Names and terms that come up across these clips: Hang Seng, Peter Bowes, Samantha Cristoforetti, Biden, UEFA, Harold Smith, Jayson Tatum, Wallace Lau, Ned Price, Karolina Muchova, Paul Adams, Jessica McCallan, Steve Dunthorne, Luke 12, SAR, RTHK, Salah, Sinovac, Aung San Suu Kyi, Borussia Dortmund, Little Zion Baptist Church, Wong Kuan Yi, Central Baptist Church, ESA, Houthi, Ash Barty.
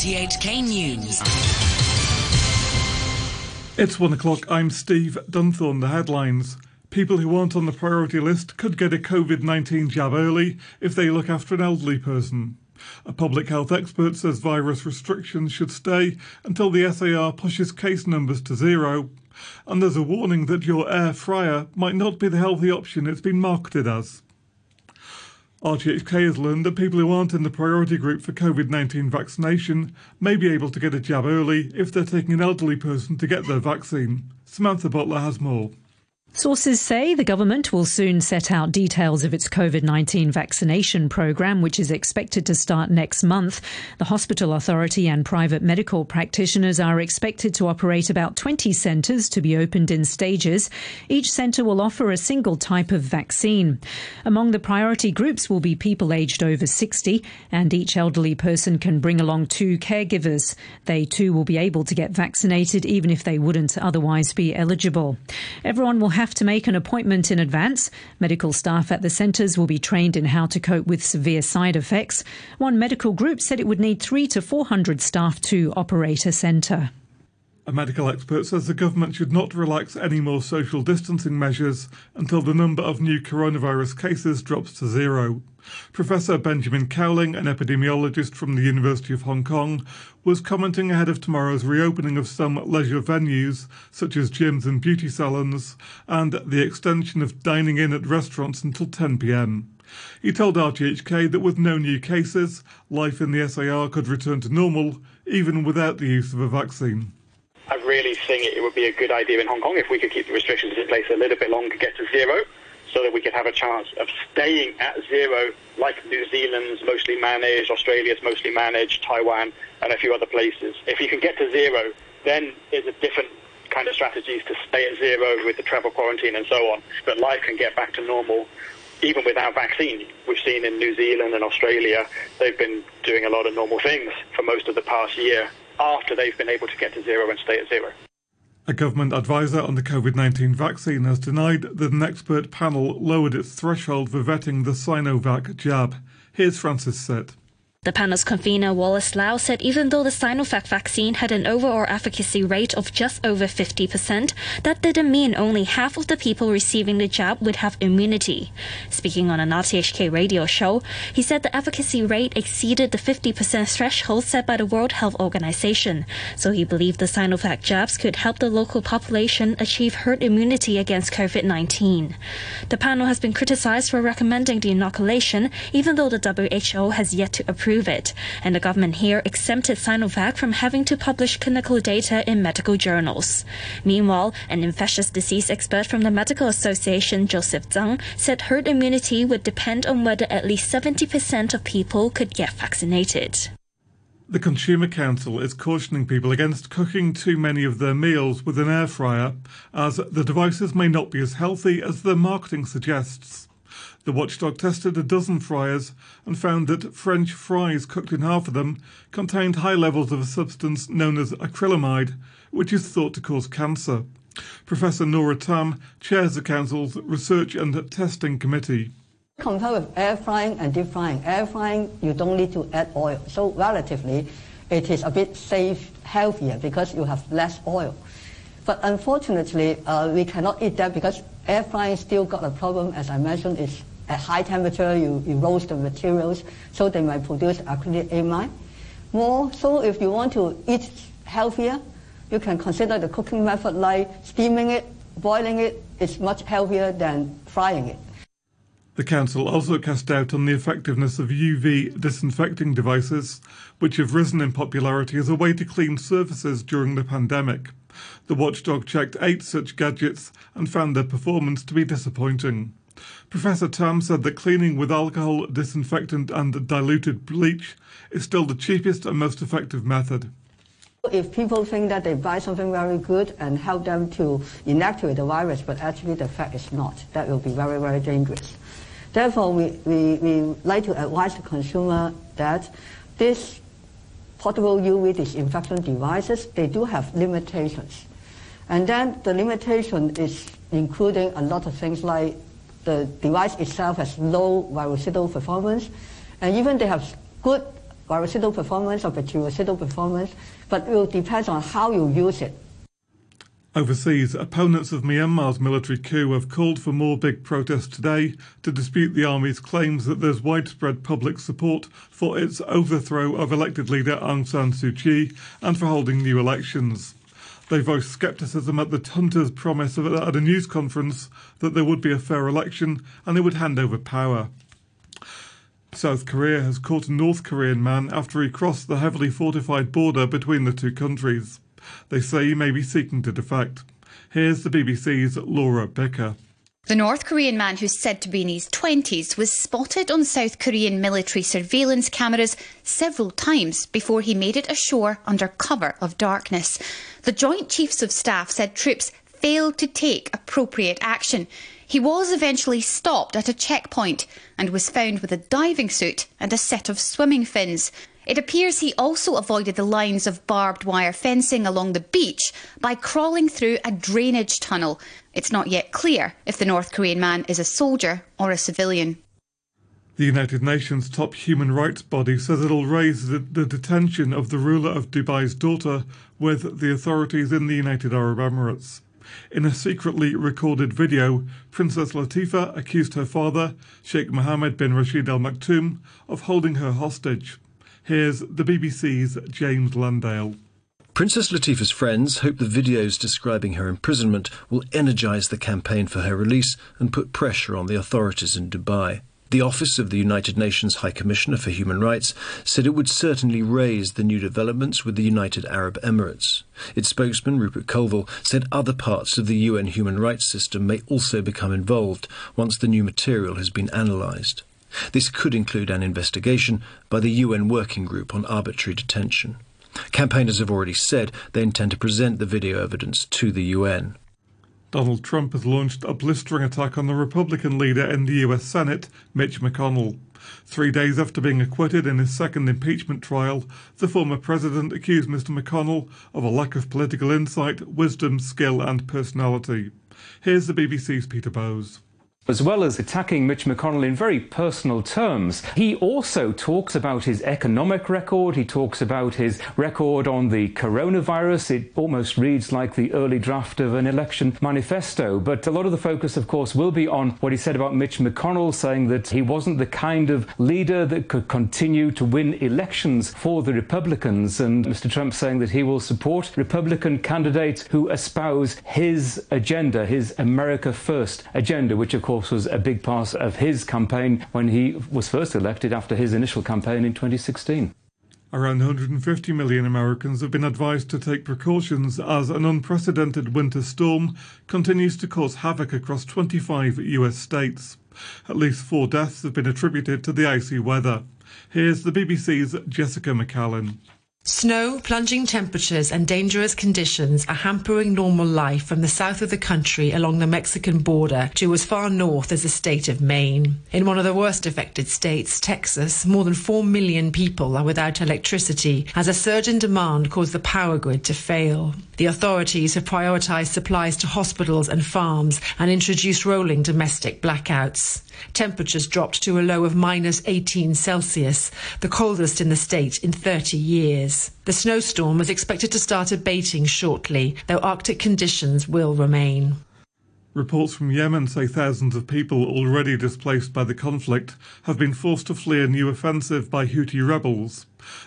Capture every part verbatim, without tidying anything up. R T H K News. It's one o'clock. I'm Steve Dunthorne. The headlines. People who aren't on the priority list could get a COVID nineteen jab early if they look after an elderly person. A public health expert says virus restrictions should stay until the S A R pushes case numbers to zero. And there's a warning that your air fryer might not be the healthy option it's been marketed as. R T H K has learned that people who aren't in the priority group for COVID nineteen vaccination may be able to get a jab early if they're taking an elderly person to get their vaccine. Samantha Butler has more. Sources say the government will soon set out details of its COVID nineteen vaccination programme, which is expected to start next month. The hospital authority and private medical practitioners are expected to operate about twenty centres to be opened in stages. Each centre will offer a single type of vaccine. Among the priority groups will be people aged over sixty, and each elderly person can bring along two caregivers. They too will be able to get vaccinated even if they wouldn't otherwise be eligible. Everyone will have have to make an appointment in advance. Medical staff at the centres will be trained in how to cope with severe side effects. One medical group said it would need three to four hundred staff to operate a centre. A medical expert says the government should not relax any more social distancing measures until the number of new coronavirus cases drops to zero. Professor Benjamin Cowling, an epidemiologist from the University of Hong Kong, was commenting ahead of tomorrow's reopening of some leisure venues, such as gyms and beauty salons, and the extension of dining in at restaurants until ten p m. He told R T H K that with no new cases, life in the S A R could return to normal, even without the use of a vaccine. I really think it would be a good idea in Hong Kong if we could keep the restrictions in place a little bit longer, get to zero, so that we could have a chance of staying at zero, like New Zealand's mostly managed, Australia's mostly managed, Taiwan and a few other places. If you can get to zero, then there's a different kind of strategies to stay at zero with the travel quarantine and so on. But life can get back to normal even without vaccine. We've seen in New Zealand and Australia, they've been doing a lot of normal things for most of the past year after they've been able to get to zero and stay at zero. A government advisor on the COVID nineteen vaccine has denied that an expert panel lowered its threshold for vetting the Sinovac jab. Here's Francis Sitt. The panel's convener, Wallace Lau, said even though the Sinovac vaccine had an overall efficacy rate of just over fifty percent, that didn't mean only half of the people receiving the jab would have immunity. Speaking on an R T H K radio show, he said the efficacy rate exceeded the fifty percent threshold set by the World Health Organization, so he believed the Sinovac jabs could help the local population achieve herd immunity against COVID nineteen. The panel has been criticized for recommending the inoculation, even though the W H O has yet to approve it, and the government here exempted Sinovac from having to publish clinical data in medical journals. Meanwhile, an infectious disease expert from the Medical Association, Joseph Zhang, said herd immunity would depend on whether at least seventy percent of people could get vaccinated. The Consumer Council is cautioning people against cooking too many of their meals with an air fryer, as the devices may not be as healthy as their marketing suggests. The watchdog tested a dozen fryers and found that French fries cooked in half of them contained high levels of a substance known as acrylamide, which is thought to cause cancer. Professor Nora Tam chairs the Council's Research and Testing Committee. Compared with air frying and deep frying, air frying you don't need to add oil, so relatively it is a bit safe, healthier because you have less oil. But unfortunately, uh, we cannot eat that because air frying still got a problem, as I mentioned, it's at high temperature, you, you roast the materials, so they might produce acrylamide more. So if you want to eat healthier, you can consider the cooking method like steaming it, boiling it. It's much healthier than frying it. The Council also cast doubt on the effectiveness of U V disinfecting devices, which have risen in popularity as a way to clean surfaces during the pandemic. The watchdog checked eight such gadgets and found their performance to be disappointing. Professor Tam said that cleaning with alcohol, disinfectant and diluted bleach is still the cheapest and most effective method. If people think that they buy something very good and help them to inactivate the virus, but actually the fact is not, that will be very, very dangerous. Therefore, we, we, we like to advise the consumer that these portable U V disinfectant devices, they do have limitations. And then the limitation is including a lot of things like the device itself has low virucidal performance, and even they have good parasitical performance or bactericidal performance, but it will depend on how you use it. Overseas, opponents of Myanmar's military coup have called for more big protests today to dispute the army's claims that there's widespread public support for its overthrow of elected leader Aung San Suu Kyi and for holding new elections. They voiced scepticism at the junta's promise of, at a news conference that there would be a fair election and they would hand over power. South Korea has caught a North Korean man after he crossed the heavily fortified border between the two countries. They say he may be seeking to defect. Here's the B B C's Laura Bicker. The North Korean man, who's said to be in his twenties, was spotted on South Korean military surveillance cameras several times before he made it ashore under cover of darkness. The Joint Chiefs of Staff said troops failed to take appropriate action. He was eventually stopped at a checkpoint and was found with a diving suit and a set of swimming fins. It appears he also avoided the lines of barbed wire fencing along the beach by crawling through a drainage tunnel. It's not yet clear if the North Korean man is a soldier or a civilian. The United Nations top human rights body says it'll raise the, the detention of the ruler of Dubai's daughter with the authorities in the United Arab Emirates. In a secretly recorded video, Princess Latifa accused her father, Sheikh Mohammed bin Rashid al-Maktoum, of holding her hostage. Here's the B B C's James Landale. Princess Latifa's friends hope the videos describing her imprisonment will energise the campaign for her release and put pressure on the authorities in Dubai. The Office of the United Nations High Commissioner for Human Rights said it would certainly raise the new developments with the United Arab Emirates. Its spokesman, Rupert Colville, said other parts of the U N human rights system may also become involved once the new material has been analysed. This could include an investigation by the U N Working Group on Arbitrary Detention. Campaigners have already said they intend to present the video evidence to the U N. Donald Trump has launched a blistering attack on the Republican leader in the U S Senate, Mitch McConnell. Three days after being acquitted in his second impeachment trial, the former president accused Mister McConnell of a lack of political insight, wisdom, skill and personality. Here's the B B C's Peter Bowes. As well as attacking Mitch McConnell in very personal terms, he also talks about his economic record, he talks about his record on the coronavirus. It almost reads like the early draft of an election manifesto. But a lot of the focus, of course, will be on what he said about Mitch McConnell, saying that he wasn't the kind of leader that could continue to win elections for the Republicans, and Mister Trump saying that he will support Republican candidates who espouse his agenda, his America First agenda, which, of course, was a big part of his campaign when he was first elected after his initial campaign in twenty sixteen. Around one hundred fifty million Americans have been advised to take precautions as an unprecedented winter storm continues to cause havoc across twenty-five U S states. At least four deaths have been attributed to the icy weather. Here's the B B C's Jessica McCallan. Snow, plunging temperatures and dangerous conditions are hampering normal life from the south of the country along the Mexican border to as far north as the state of Maine. In one of the worst affected states, Texas, more than four million people are without electricity as a surge in demand caused the power grid to fail. The authorities have prioritized supplies to hospitals and farms and introduced rolling domestic blackouts. Temperatures dropped to a low of minus eighteen Celsius, the coldest in the state in thirty years. The snowstorm is expected to start abating shortly, though Arctic conditions will remain. Reports from Yemen say thousands of people already displaced by the conflict have been forced to flee a new offensive by Houthi rebels.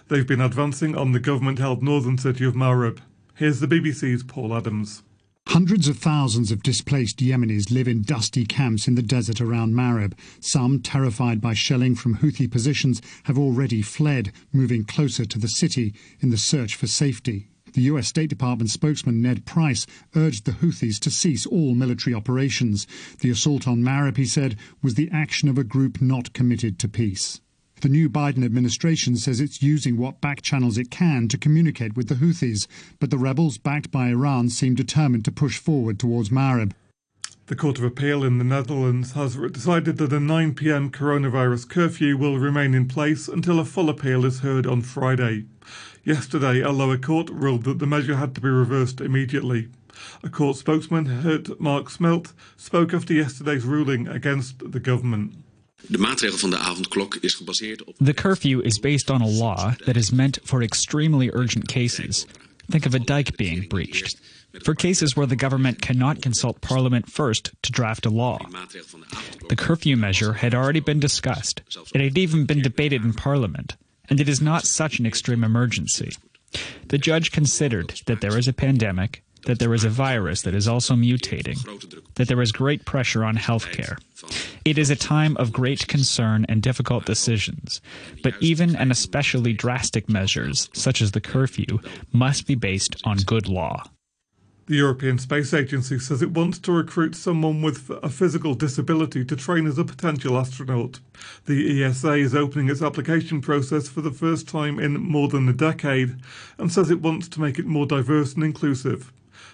They've been advancing on the government-held northern city of Marib. Here's the B B C's Paul Adams. Hundreds of thousands of displaced Yemenis live in dusty camps in the desert around Marib. Some, terrified by shelling from Houthi positions, have already fled, moving closer to the city in the search for safety. The U S State Department spokesman Ned Price urged the Houthis to cease all military operations. The assault on Marib, he said, was the action of a group not committed to peace. The new Biden administration says it's using what back channels it can to communicate with the Houthis, but the rebels backed by Iran seem determined to push forward towards Marib. The Court of Appeal in the Netherlands has decided that a nine p m coronavirus curfew will remain in place until a full appeal is heard on Friday. Yesterday, a lower court ruled that the measure had to be reversed immediately. A court spokesman, Hert Mark Smelt, spoke after yesterday's ruling against the government. The curfew is based on a law that is meant for extremely urgent cases. Think of a dike being breached. For cases where the government cannot consult Parliament first to draft a law. The curfew measure had already been discussed. It had even been debated in Parliament, and it is not such an extreme emergency. The judge considered that there is a pandemic, that there is a virus that is also mutating, that there is great pressure on healthcare. It is a time of great concern and difficult decisions, but even and especially drastic measures, such as the curfew, must be based on good law. The European Space Agency says it wants to recruit someone with a physical disability to train as a potential astronaut. The E S A is opening its application process for the first time in more than a decade and says it wants to make it more diverse and inclusive.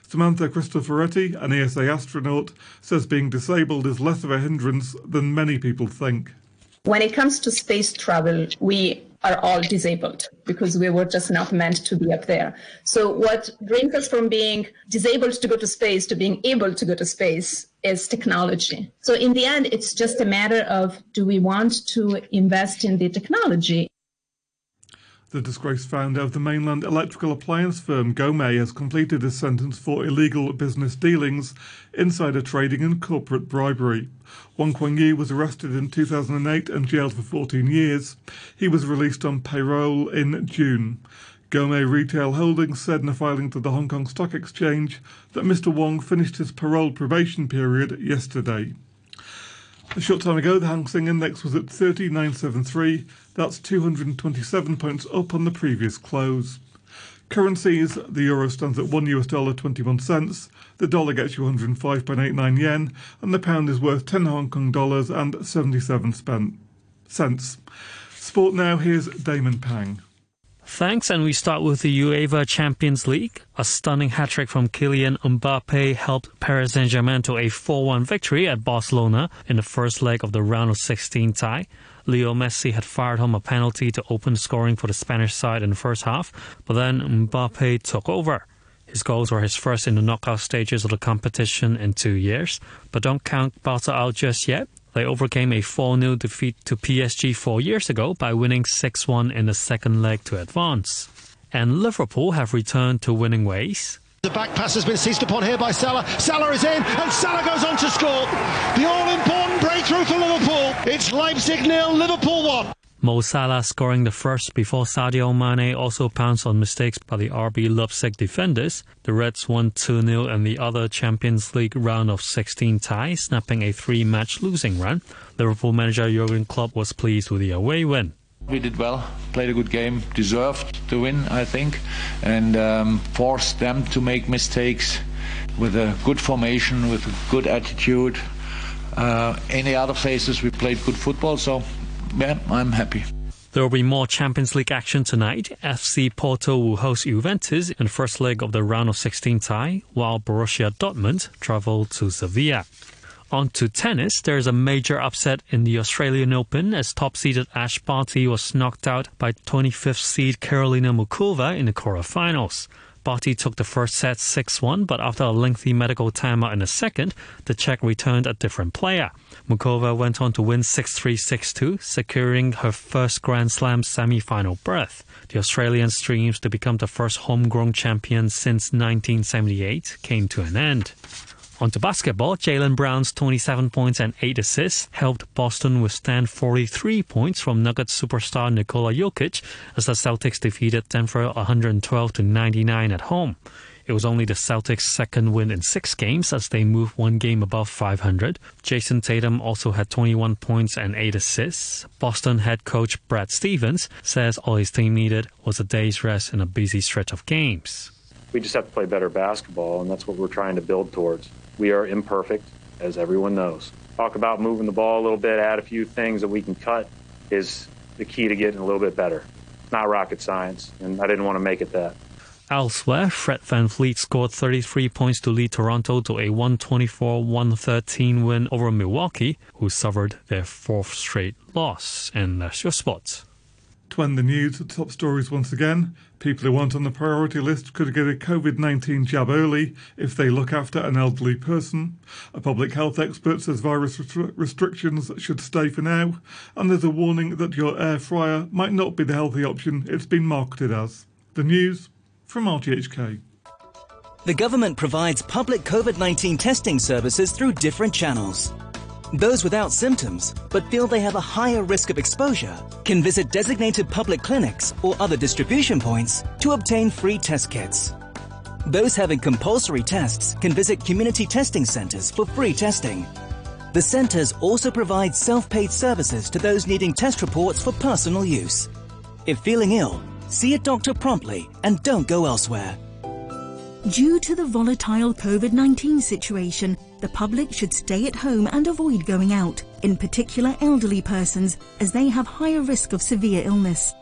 Samantha Cristoforetti, an E S A astronaut, says being disabled is less of a hindrance than many people think. When it comes to space travel, we are all disabled because we were just not meant to be up there. So what brings us from being disabled to go to space to being able to go to space is technology. So in the end, it's just a matter of, do we want to invest in the technology? The disgraced founder of the mainland electrical appliance firm Gomei has completed his sentence for illegal business dealings, insider trading and corporate bribery. Wong Kuan Yi was arrested in two thousand eight and jailed for fourteen years. He was released on parole in June. Gomei Retail Holdings said in a filing to the Hong Kong Stock Exchange that Mister Wong finished his parole probation period yesterday. A short time ago, the Hang Seng Index was at thirty-nine seventy-three. That's two hundred twenty-seven points up on the previous close. Currencies, the euro stands at one U S dollar twenty-one cents, the dollar gets you one hundred five point eight nine yen, and the pound is worth ten Hong Kong dollars and seventy-seven cents. Sport now, here's Damon Pang. Thanks, and we start with the UEFA Champions League. A stunning hat-trick from Kylian Mbappé helped Paris Saint-Germain to a four one victory at Barcelona in the first leg of the round of sixteen tie. Leo Messi had fired home a penalty to open scoring for the Spanish side in the first half, but then Mbappé took over. His goals were his first in the knockout stages of the competition in two years. But don't count Barca out just yet. They overcame a four nil defeat to P S G four years ago by winning six one in the second leg to advance. And Liverpool have returned to winning ways. The back pass has been seized upon here by Salah. Salah is in, and Salah goes on to score. The all-important breakthrough for Liverpool. It's Leipzig nil, Liverpool one. Mo Salah scoring the first before Sadio Mane also pounced on mistakes by the R B Leipzig defenders. The Reds won two nil in the other Champions League round of sixteen tie, snapping a three-match losing run. Liverpool manager Jürgen Klopp was pleased with the away win. We did well, played a good game, deserved to win, I think, and um, forced them to make mistakes with a good formation, with a good attitude. Uh, in the other phases, we played good football, so yeah, I'm happy. There will be more Champions League action tonight. F C Porto will host Juventus in the first leg of the round of sixteen tie, while Borussia Dortmund travel to Sevilla. On to tennis, there is a major upset in the Australian Open as top-seeded Ash Barty was knocked out by twenty-fifth seed Karolina Muchova in the quarterfinals. Barty took the first set six one, but after a lengthy medical timeout in the second, the Czech returned a different player. Muchova went on to win six three, six two, securing her first Grand Slam semi-final berth. The Australian dreams to become the first homegrown champion since nineteen seventy-eight came to an end. On to basketball, Jaylen Brown's twenty-seven points and eight assists helped Boston withstand forty-three points from Nuggets superstar Nikola Jokic as the Celtics defeated Denver one twelve to ninety-nine at home. It was only the Celtics' second win in six games as they moved one game above five hundred. Jayson Tatum also had twenty-one points and eight assists. Boston head coach Brad Stevens says all his team needed was a day's rest in a busy stretch of games. We just have to play better basketball, and that's what we're trying to build towards. We are imperfect, as everyone knows. Talk about moving the ball a little bit, add a few things that we can cut is the key to getting a little bit better. It's not rocket science, and I didn't want to make it that. Elsewhere, Fred Van Fleet scored thirty-three points to lead Toronto to a one twenty-four, one thirteen win over Milwaukee, who suffered their fourth straight loss. And that's your spot. when the news at top stories once again. People who aren't on the priority list could get a COVID nineteen jab early if they look after an elderly person. A public health expert says virus restri- restrictions should stay for now. And there's a warning that your air fryer might not be the healthy option it's been marketed as. The news from R T H K. The government provides public COVID nineteen testing services through different channels. Those without symptoms but feel they have a higher risk of exposure can visit designated public clinics or other distribution points to obtain free test kits. Those having compulsory tests can visit community testing centres for free testing. The centres also provide self-paid services to those needing test reports for personal use. If feeling ill, see a doctor promptly and don't go elsewhere. Due to the volatile COVID nineteen situation, the public should stay at home and avoid going out, in particular elderly persons, as they have higher risk of severe illness.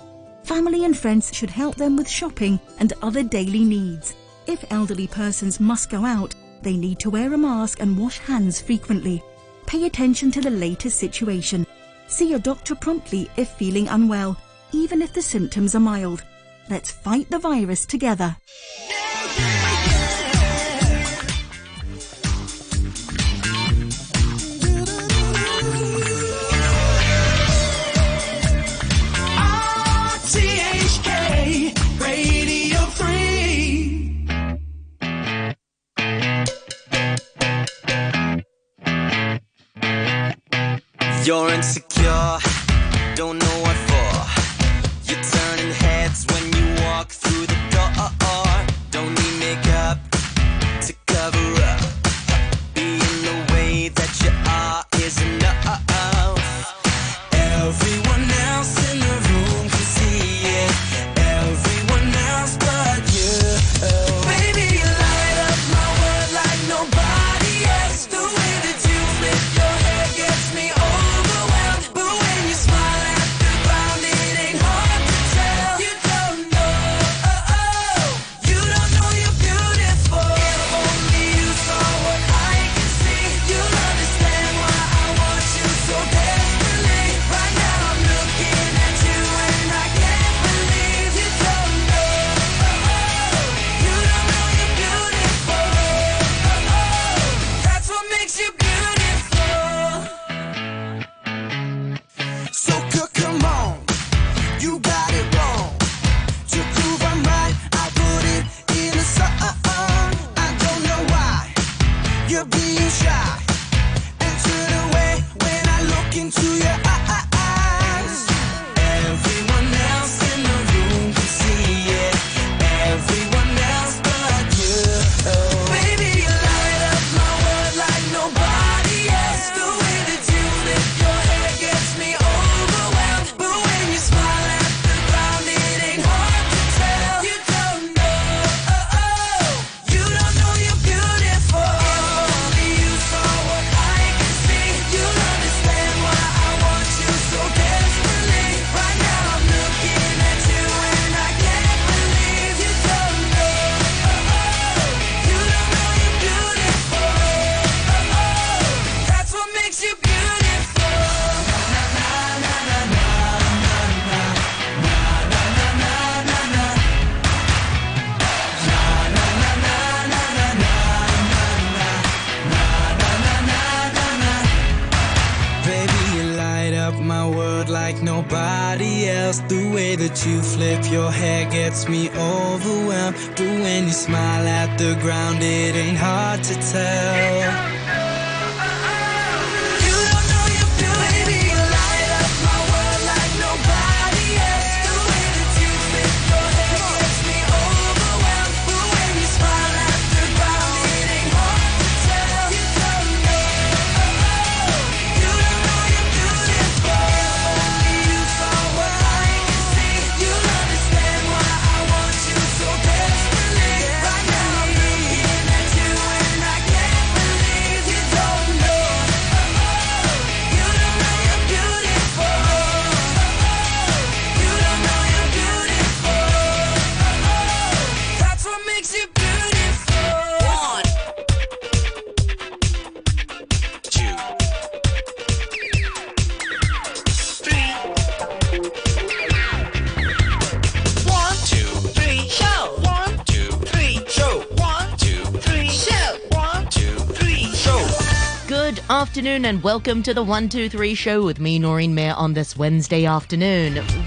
Family and friends should help them with shopping and other daily needs. If elderly persons must go out, they need to wear a mask and wash hands frequently. Pay attention to the latest situation. See your doctor promptly if feeling unwell, even if the symptoms are mild. Let's fight the virus together. You're insecure, don't know what for. You're turning heads when you walk through the door. Don't need makeup to cover up. Being the way that you are is enough. Everyone else in the room can see it. Everyone else but you. Baby, you light up my world like nobody else. The way that you lift your head gets me over. You flip your hair gets me overwhelmed, but when you smile at the ground it ain't hard to tell. afternoon and welcome to the one two three show with me, Noreen Mayer, on this Wednesday afternoon.